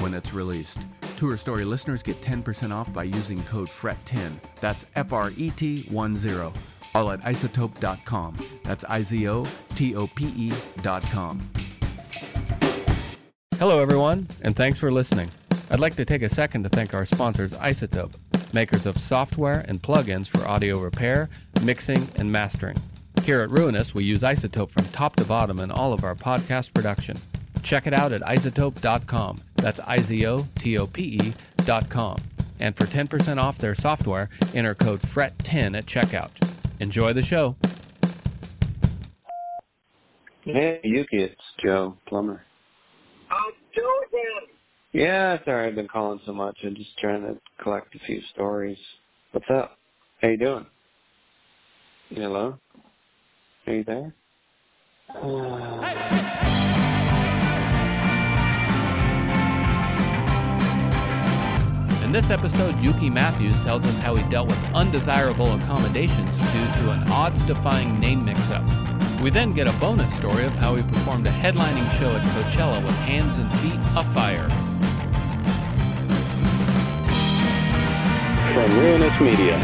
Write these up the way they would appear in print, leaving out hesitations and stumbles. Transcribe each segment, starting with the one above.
when it's released. Tour Story listeners get 10% off by using code FRET10. That's FRET10, all at iZotope.com. That's iZotope.com. Hello, everyone, and thanks for listening. I'd like to take a second to thank our sponsors, iZotope, makers of software and plugins for audio repair, mixing, and mastering. Here at Ruinous, we use iZotope from top to bottom in all of our podcast production. Check it out at iZotope.com. That's iZotope.com. And for 10% off their software, enter code FRET10 at checkout. Enjoy the show. Hey, Yuki, it's Joe Plummer. How's it going? Yeah, sorry I've been calling so much. I'm just trying to collect a few stories. What's up? How you doing? Hello? Are you there? Hey. In this episode, Yuki Matthews tells us how he dealt with undesirable accommodations due to an odds-defying name mix-up. We then get a bonus story of how he performed a headlining show at Coachella with hands and feet afire. From Ruinous Media,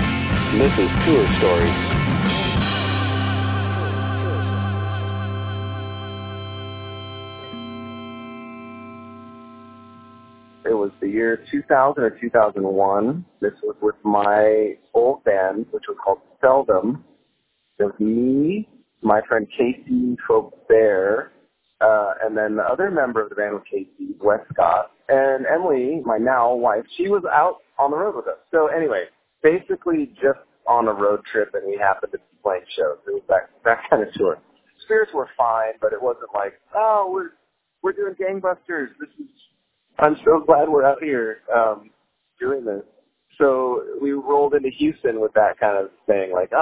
this is Tour Stories. It was the year 2000 or 2001. This was with my old band, which was called Seldom. It was me, my friend Casey Faubert, and then the other member of the band was Casey Westcott, and Emily, my now wife, she was out on the road with us. So anyway, basically just on a road trip, and we happened to be playing shows. It was that kind of tour. Spirits were fine, but it wasn't like, oh, we're doing gangbusters. I'm so glad we're out here doing this. So we rolled into Houston with that kind of thing, like,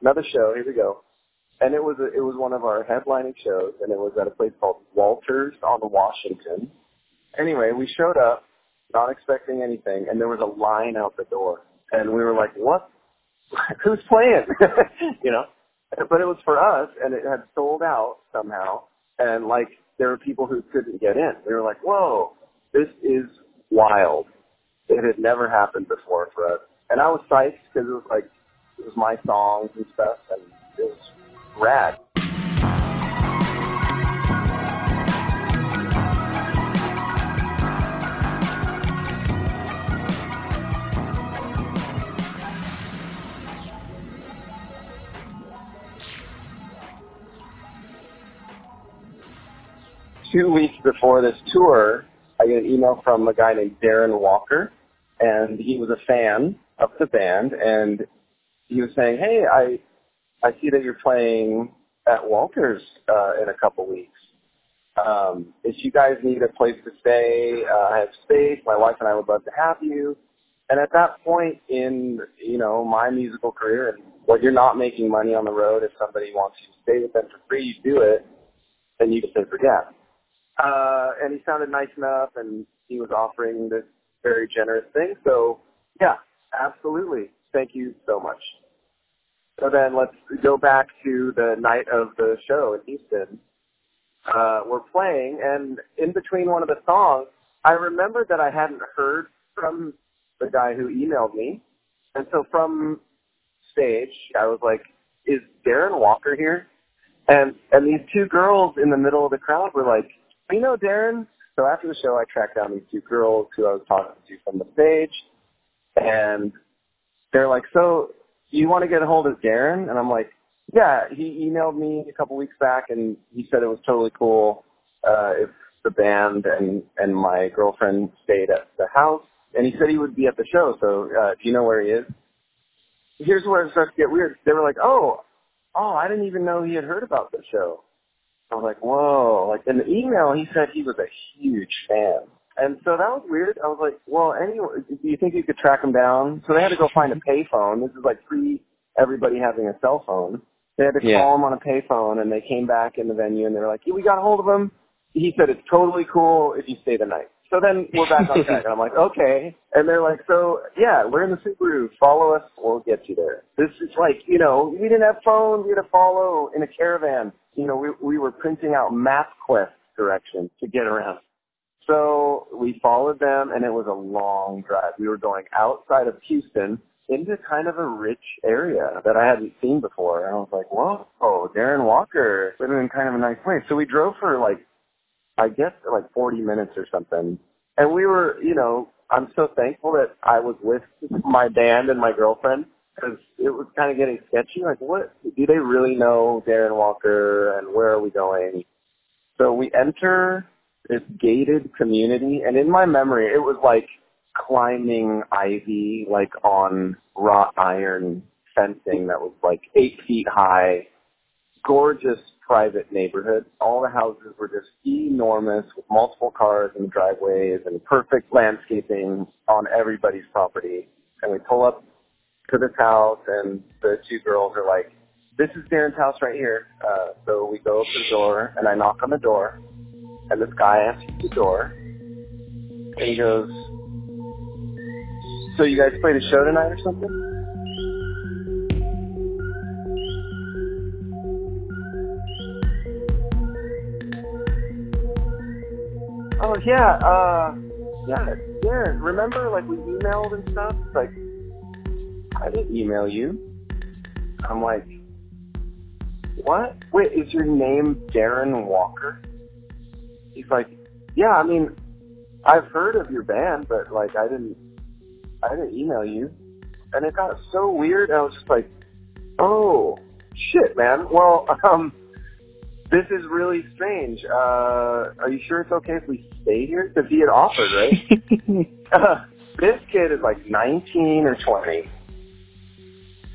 another show, here we go. And it was one of our headlining shows, and it was at a place called Walters on Washington. Anyway, we showed up, not expecting anything, and there was a line out the door. And we were like, what? Who's playing? You know? But it was for us, and it had sold out somehow. And, like, there were people who couldn't get in. We were like, whoa. This is wild. It had never happened before for us. And I was psyched because it was like, it was my songs and stuff, and it was rad. Two weeks before this tour, I get an email from a guy named Darren Walker, and he was a fan of the band, and he was saying, hey, I I see that you're playing at Walters in a couple weeks. If you guys need a place to stay, I have space. My wife and I would love to have you. And at that point in, you know, my musical career, and when you're not making money on the road, if somebody wants you to stay with them for free, you do it, then you can say forget. And he sounded nice enough, and he was offering this very generous thing. So, yeah, absolutely. Thank you so much. So then let's go back to the night of the show in Houston. We're playing, and in between one of the songs, I remembered that I hadn't heard from the guy who emailed me. And so from stage, I was like, is Darren Walker here? And these two girls in the middle of the crowd were like, we know Darren. So after the show, I tracked down these two girls who I was talking to from the stage, and they're like, so you want to get a hold of Darren? And I'm like, yeah, he emailed me a couple weeks back, and he said it was totally cool if the band and my girlfriend stayed at the house. And he said he would be at the show, so do you know where he is? Here's where it starts to get weird. They were like, oh, I didn't even know he had heard about the show. I was like, whoa. Like, in the email, he said he was a huge fan. And so that was weird. I was like, well, anyway, do you think you could track him down? So they had to go find a payphone. This is like everybody having a cell phone. They had to call him on a payphone, and they came back in the venue, and they were like, yeah, we got a hold of him. He said it's totally cool if you stay the night. So then we're back on track, and I'm like, okay. And they're like, so, yeah, we're in the Subaru. Follow us. We'll get you there. This is like, you know, we didn't have phones. We had to follow in a caravan. You know, we were printing out MapQuest directions to get around. So we followed them, and it was a long drive. We were going outside of Houston into kind of a rich area that I hadn't seen before. And I was like, whoa, Darren Walker, living in kind of a nice place. So we drove for like, I guess like 40 minutes or something. And we were, you know, I'm so thankful that I was with my band and my girlfriend, because it was kind of getting sketchy. Like, what? Do they really know Darren Walker, and where are we going? So we enter this gated community, and in my memory, it was like climbing ivy, like on wrought iron fencing that was like 8 feet high, gorgeous private neighborhood. All the houses were just enormous, with multiple cars in the driveways and perfect landscaping on everybody's property. And we pull up to this house, and the two girls are like, this is Darren's house right here. So we go up to the door, and I knock on the door, and this guy answers the door, and he goes, so you guys played a show tonight or something? Oh, yeah, Darren, remember, like, we emailed and stuff? Like, I didn't email you. I'm like, what? Wait, is your name Darren Walker? He's like, yeah, I mean, I've heard of your band, but, like, I didn't email you. And it got so weird, I was just like, oh, shit, man. Well, this is really strange. Are you sure it's okay if we stay here? Because he had offered, right? This kid is like 19 or 20.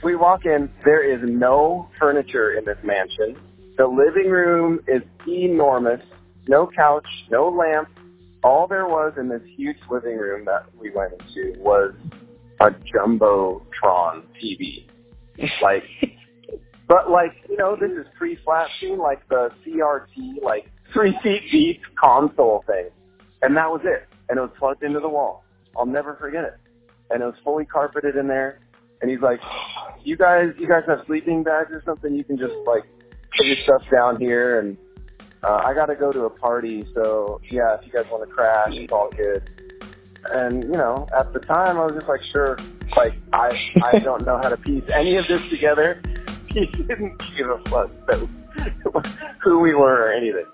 We walk in. There is no furniture in this mansion. The living room is enormous. No couch, no lamp. All there was in this huge living room that we went into was a Jumbotron TV. Like... But, like, you know, this is pre-flat screen, like the CRT, like 3 feet deep console thing. And that was it. And it was plugged into the wall. I'll never forget it. And it was fully carpeted in there. And he's like, you guys have sleeping bags or something? You can just, like, put your stuff down here. And I got to go to a party. So, yeah, if you guys want to crash, it's all good. And, you know, at the time, I was just like, sure. Like, I don't know how to piece any of this together. He didn't give a fuck about who we were or anything.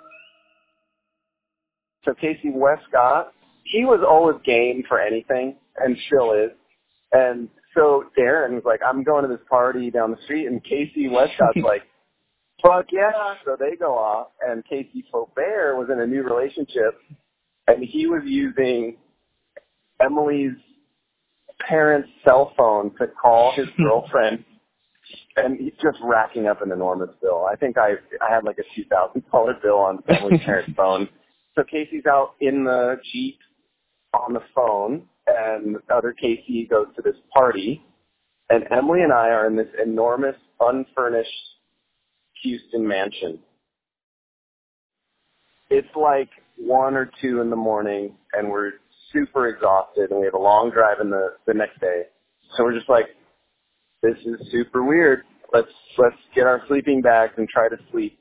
So Casey Westcott, he was always game for anything, and still is. And so Darren was like, I'm going to this party down the street, and Casey Westcott's like, fuck yeah. So they go off, and Casey Faubert was in a new relationship, and he was using Emily's parents' cell phone to call his girlfriend And he's just racking up an enormous bill. I think I had like a $2,000 bill on family's parents' phone. So Casey's out in the Jeep on the phone, and the other Casey goes to this party, and Emily and I are in this enormous, unfurnished Houston mansion. It's like 1 or 2 in the morning, and we're super exhausted, and we have a long drive in the next day. So we're just like, this is super weird. Let's get our sleeping bags and try to sleep.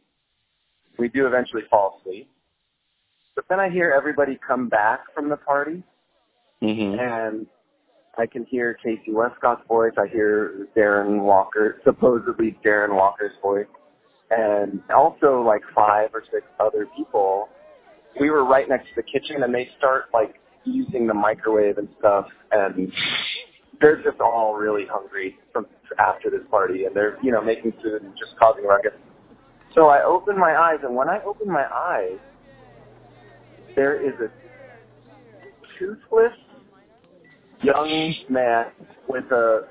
We do eventually fall asleep. But then I hear everybody come back from the party, and I can hear Casey Westcott's voice. I hear Darren Walker, supposedly Darren Walker's voice, and also like 5 or 6 other people. We were right next to the kitchen, and they start like using the microwave and stuff, and they're just all really hungry from after this party, and they're, you know, making food and just causing ruckus. So I open my eyes, and when I open my eyes, there is a toothless young man with a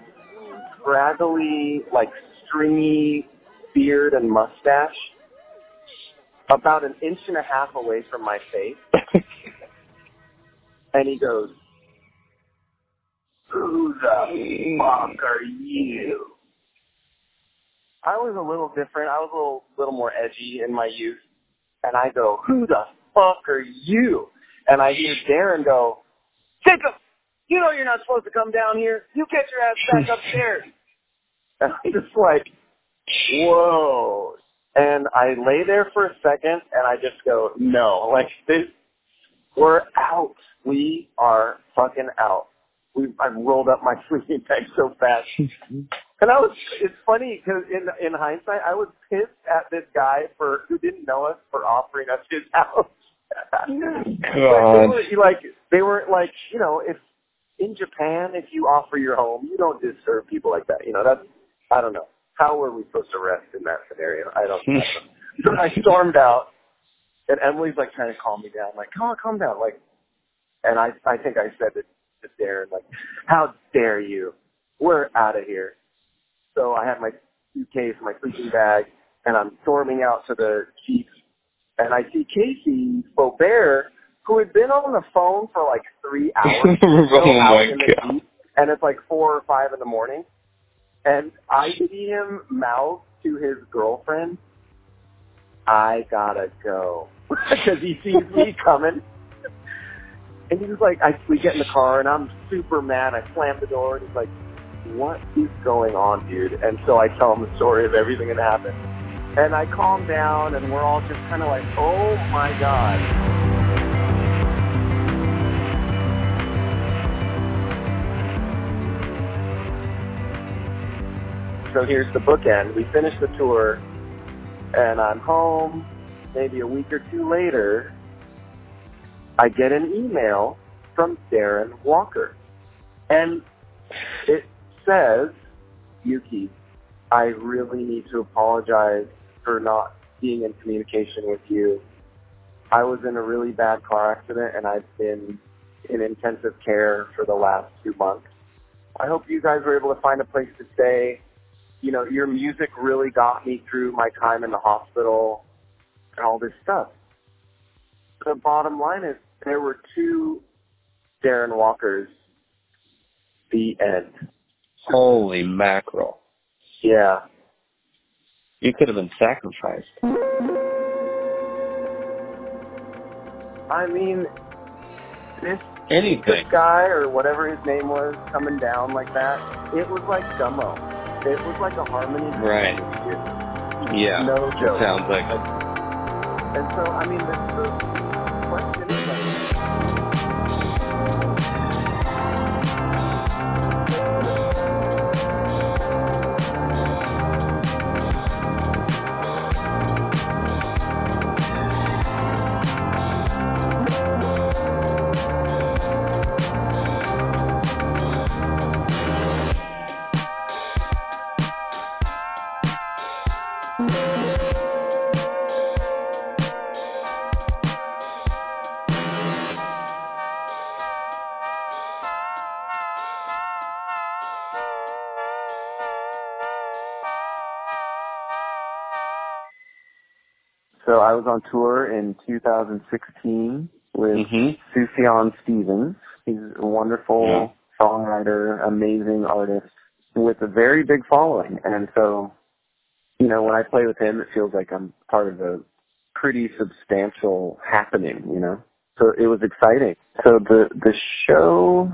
scraggly, like, stringy beard and mustache about 1.5 inches away from my face. And he goes, "Who the fuck are you?" I was a little different. I was a little more edgy in my youth. And I go, "Who the fuck are you?" And I hear Darren go, "Jacob, you know you're not supposed to come down here. You get your ass back upstairs." And I'm just like, whoa. And I lay there for a second, and I just go, no. Like, we're out. We are fucking out. I rolled up my sleeping bag so fast. And it's funny because in hindsight, I was pissed at this guy who didn't know us for offering us his house. They were like, you know, if in Japan, if you offer your home, you don't disturb people like that. You know, I don't know. How were we supposed to rest in that scenario? I don't know. So I stormed out, and Emily's like trying to calm me down. Like, come on, calm down. Like, and I think I said that. There and like, how dare you? We're out of here. So I have my suitcase, my sleeping bag, and I'm storming out to the Jeep. And I see Casey Faubert, who had been on the phone for like 3 hours. Oh my God. And it's like 4 or 5 in the morning. And I see him mouth to his girlfriend, "I gotta go." Because he sees me coming. And he was like, we get in the car, and I'm super mad. I slam the door, and he's like, "What is going on, dude?" And so I tell him the story of everything that happened. And I calm down, and we're all just kind of like, oh, my God. So here's the bookend. We finish the tour, and I'm home. Maybe a week or 2 later, I get an email from Darren Walker, and it says, "Yuki, I really need to apologize for not being in communication with you. I was in a really bad car accident, and I've been in intensive care for the last 2 months. I hope you guys were able to find a place to stay. You know, your music really got me through my time in the hospital and all this stuff." The bottom line is, there were 2 Darren Walkers. The end. Holy mackerel. Yeah. You could have been sacrificed. I mean, this guy or whatever his name was coming down like that, it was like Dumbo. It was like a harmony. Right. Yeah. No joke. Sounds like it. And so, I mean, the question is So I was on tour in 2016 with Sufjan Stevens. He's a wonderful songwriter, amazing artist with a very big following. And so, you know, when I play with him, it feels like I'm part of a pretty substantial happening, you know? So it was exciting. So the show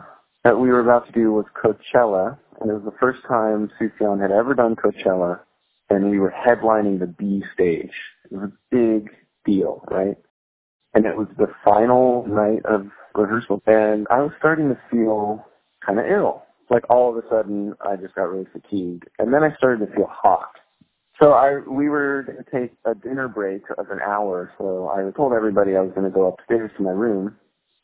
that we were about to do was Coachella, and it was the first time Sufjan had ever done Coachella, and we were headlining the B stage. It was a big deal, right? And it was the final night of rehearsal, and I was starting to feel kind of ill. Like, all of a sudden, I just got really fatigued, and then I started to feel hot. So we were going to take a dinner break of an hour, so I told everybody I was going to go upstairs to my room,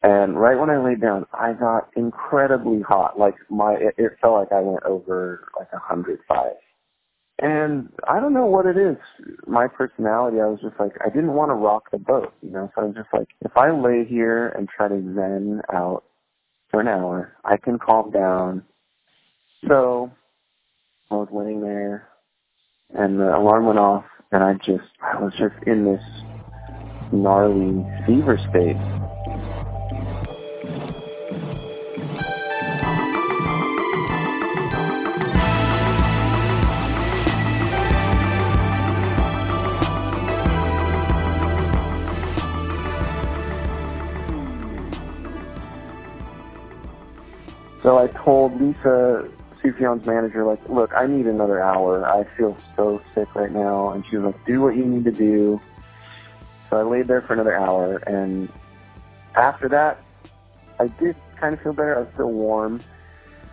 and right when I laid down, I got incredibly hot. Like, it felt like I went over, like, 105. And I don't know what it is, my personality. I was just like, I didn't want to rock the boat, you know? So I was just like, if I lay here and try to zen out for an hour, I can calm down. So I was laying there, and the alarm went off, and I was just in this gnarly fever state. So I told Lisa, Sufjan's manager, like, look, I need another hour. I feel so sick right now. And she was like, do what you need to do. So I laid there for another hour. And after that, I did kind of feel better. I was still warm.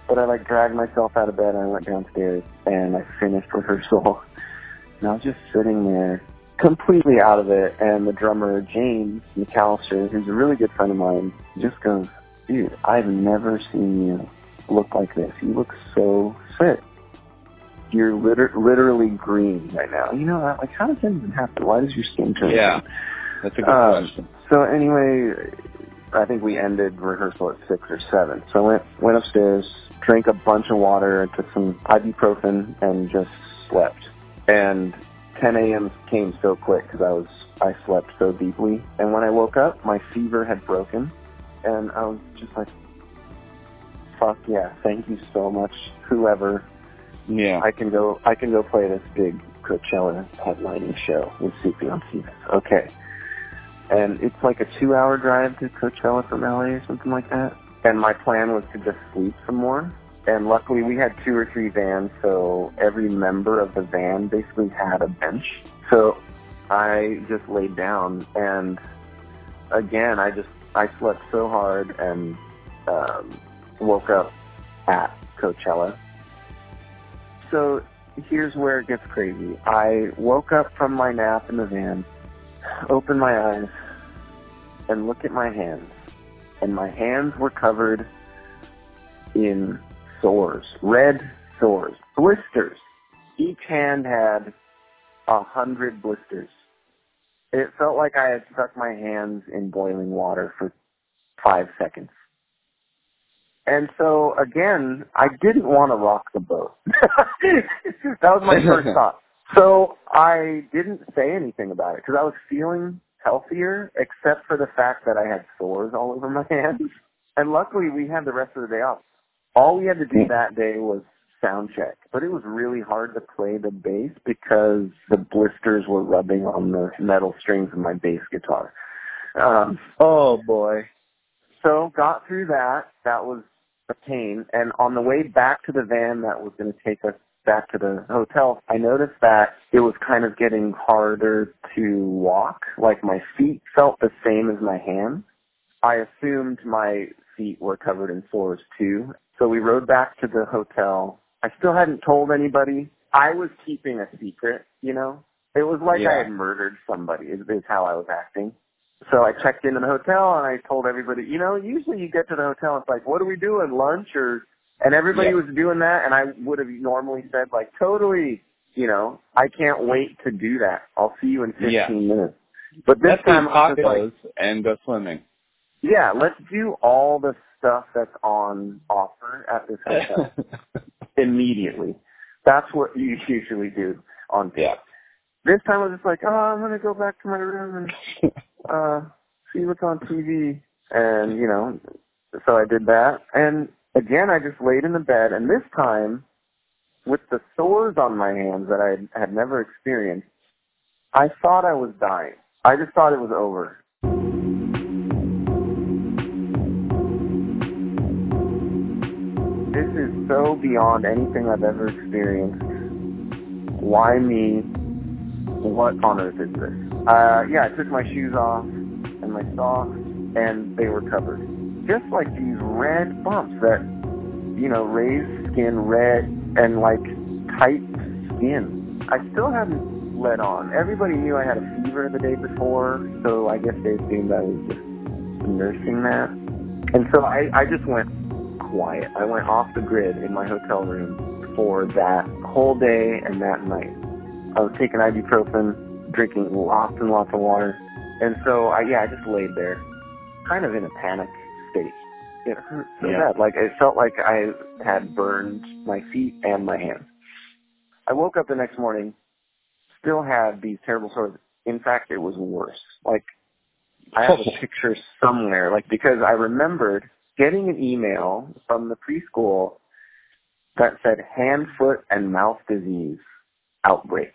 But I, like, dragged myself out of bed, and I went downstairs, and I finished rehearsal. And I was just sitting there completely out of it. And the drummer, James McAllister, who's a really good friend of mine, just goes, dude, I've never seen you look like this. You look so sick. You're literally green right now. You know, like, how does that even happen? Why does your skin turn green? That's a good question. So anyway, I think we ended rehearsal at 6 or 7. So I went upstairs, drank a bunch of water, took some ibuprofen, and just slept. And 10 a.m. came so quick because I slept so deeply. And when I woke up, my fever had broken, and I was just like, fuck yeah, thank you so much, whoever. Yeah. I can go play this big Coachella headlining show with Sufjan Stevens. Okay. And it's like a 2-hour drive to Coachella from LA or something like that. And my plan was to just sleep some more. And luckily we had 2 or 3 vans, so every member of the van basically had a bench. So I just laid down, and again, I slept so hard, and woke up at Coachella. So here's where it gets crazy. I woke up from my nap in the van, opened my eyes, and looked at my hands. And my hands were covered in sores, red sores, blisters. Each hand had 100 blisters. It felt like I had stuck my hands in boiling water for 5 seconds. And so, again, I didn't want to rock the boat. That was my first thought. So I didn't say anything about it because I was feeling healthier, except for the fact that I had sores all over my hands. And luckily, we had the rest of the day off. All we had to do that day was sound check, but it was really hard to play the bass because the blisters were rubbing on the metal strings of my bass guitar. Oh boy. So got through that. That was a pain. And on the way back to the van that was going to take us back to the hotel, I noticed that it was kind of getting harder to walk. Like, my feet felt the same as my hands. I assumed my feet were covered in sores too. So we rode back to the hotel. I still hadn't told anybody. I was keeping a secret, you know? It was like I had murdered somebody, is how I was acting. So I checked into the hotel, and I told everybody, you know, usually you get to the hotel, it's like, what are we doing, lunch? And everybody was doing that, and I would have normally said, like, totally, you know, I can't wait to do that. I'll see you in 15 minutes. But this time I was like, and go swimming. Yeah, let's do all the stuff that's on offer at this hotel immediately. That's what you usually do on This time I was just like, oh, I'm going to go back to my room and see what's on TV. And, you know, so I did that. And again, I just laid in the bed. And this time, with the sores on my hands that I had never experienced, I thought I was dying. I just thought it was over. This is so beyond anything I've ever experienced. Why me? What on earth is this? I took my shoes off and my socks, and they were covered. Just like these red bumps that, you know, raise skin red and like tight skin. I still hadn't let on. Everybody knew I had a fever the day before, so I guess they assumed I was just nursing that. And so I just went quiet. I went off the grid in my hotel room for that whole day and that night. I was taking ibuprofen, drinking lots and lots of water. And so, I just laid there, kind of in a panic state. It hurt so bad. Like, it felt like I had burned my feet and my hands. I woke up the next morning, still had these terrible sores. In fact, it was worse. Like, I have a picture somewhere, like, because I remembered getting an email from the preschool that said hand, foot, and mouth disease outbreak.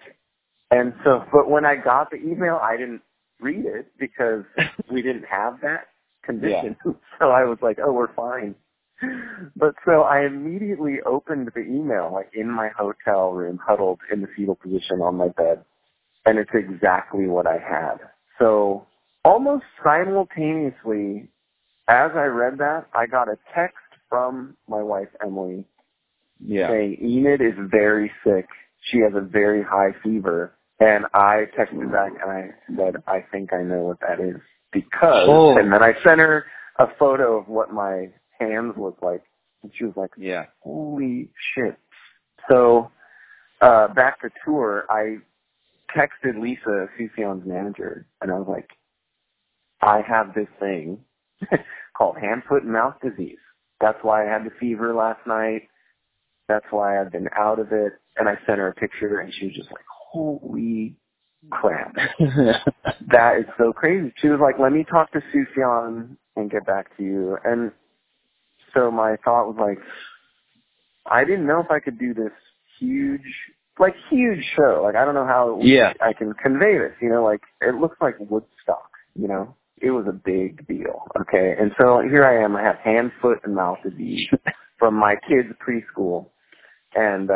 And so, but when I got the email, I didn't read it because we didn't have that condition. Yeah. So I was like, oh, we're fine. But so I immediately opened the email, like in my hotel room, huddled in the fetal position on my bed. And it's exactly what I had. So almost simultaneously, as I read that, I got a text from my wife, Emily, saying Enid is very sick. She has a very high fever. And I texted back and I said, I think I know what that is. Because, and then I sent her a photo of what my hands looked like. And she was like, holy shit. So back to tour, I texted Lisa, Sufjan's manager, and I was like, I have this thing called hand, foot, and mouth disease. That's why I had the fever last night. That's why I've been out of it. And I sent her a picture, and she was just like, holy crap. That is so crazy. She was like, let me talk to Sufjan and get back to you. And so my thought was like, I didn't know if I could do this huge show. Like, I don't know how I can convey this. You know, like, it looks like Woodstock, you know? It was a big deal, okay? And so here I am. I have hand, foot, and mouth disease from my kids' preschool. And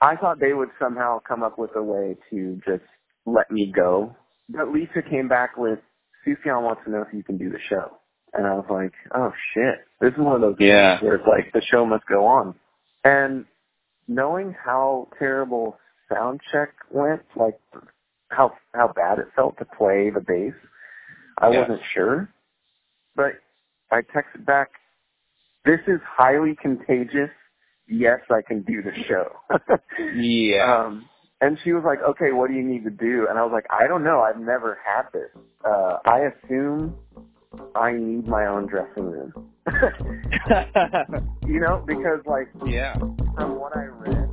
I thought they would somehow come up with a way to just let me go. But Lisa came back with, Sufjan wants to know if you can do the show. And I was like, oh, shit. This is one of those things where it's like the show must go on. And knowing how terrible sound check went, like how bad it felt to play the bass, I wasn't sure, but I texted back, this is highly contagious. Yes, I can do the show. And she was like, okay, what do you need to do? And I was like, I don't know. I've never had this. I assume I need my own dressing room. You know, because like, from what I read,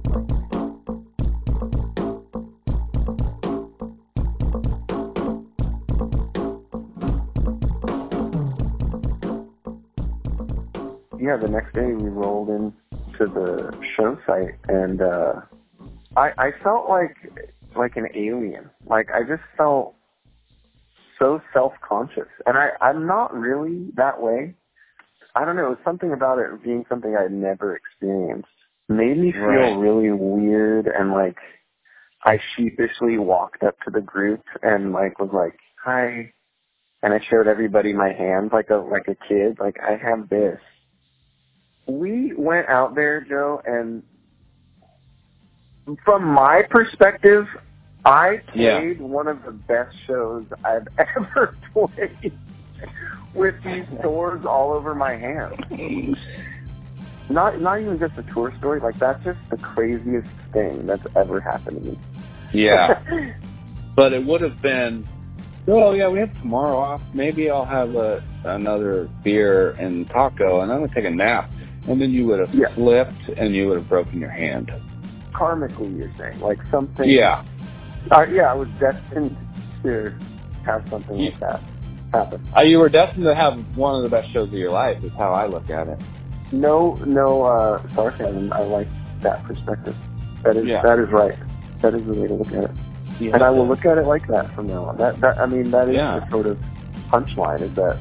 the next day we rolled in to the show site, and I felt like an alien. Like, I just felt so self-conscious. And I'm not really that way. I don't know. It was something about it being something I'd never experienced. Made me feel really weird, and, like, I sheepishly walked up to the group and, like, was like, hi. And I showed everybody my hands like a kid. Like, I have this. We went out there, Joe, and from my perspective, I played one of the best shows I've ever played with these sores all over my hands. Not even just a tour story. Like, that's just the craziest thing that's ever happened to me. Yeah. But it would have been, we have tomorrow off. Maybe I'll have another beer and taco, and I'm going to take a nap. And then you would have slipped, and you would have broken your hand. Karmically, you're saying, like something Yeah, I was destined to have something like that happen. You were destined to have one of the best shows of your life, is how I look at it. No, sarcasm. I like that perspective. That is right. That is the way to look at it. Yeah, and I will look at it like that from now on. That is the sort of punchline, is that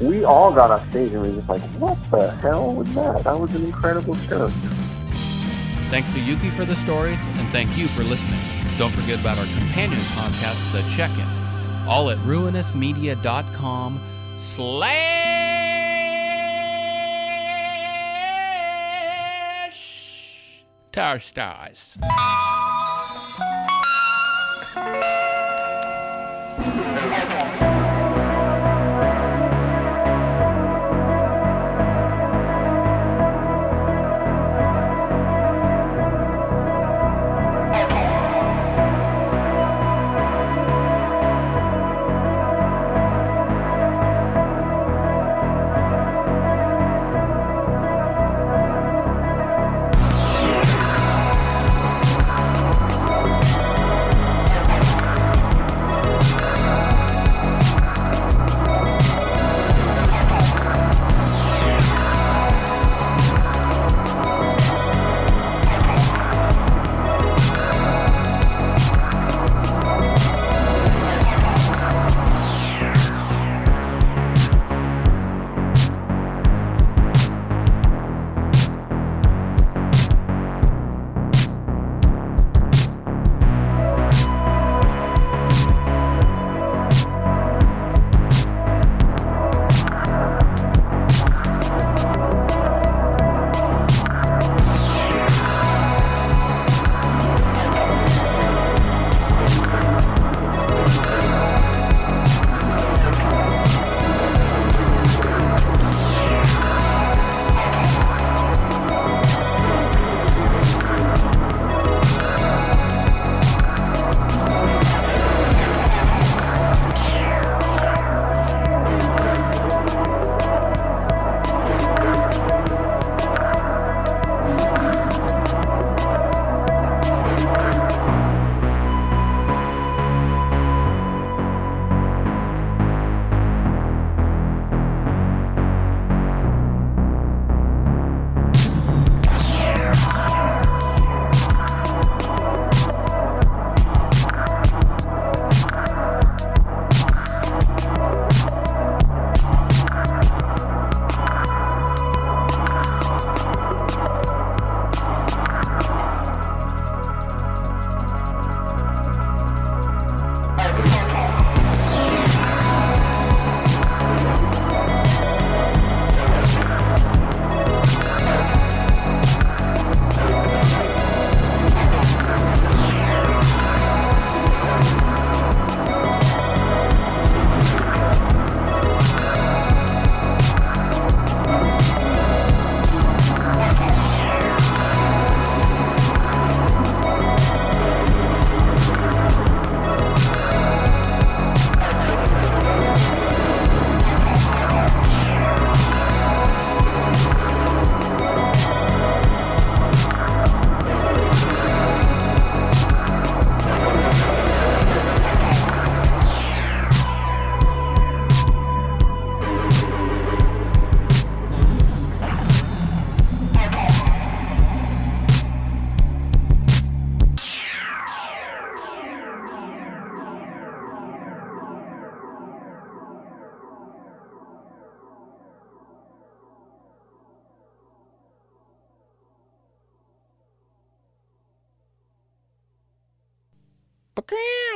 we all got off stage and we were just like, what the hell was that? That was an incredible show. Thanks to Yuki for the stories, and thank you for listening. Don't forget about our companion podcast, The Check-In, all at ruinousmedia.com/Tour Stories.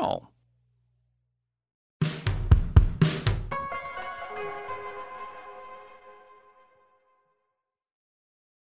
Cow.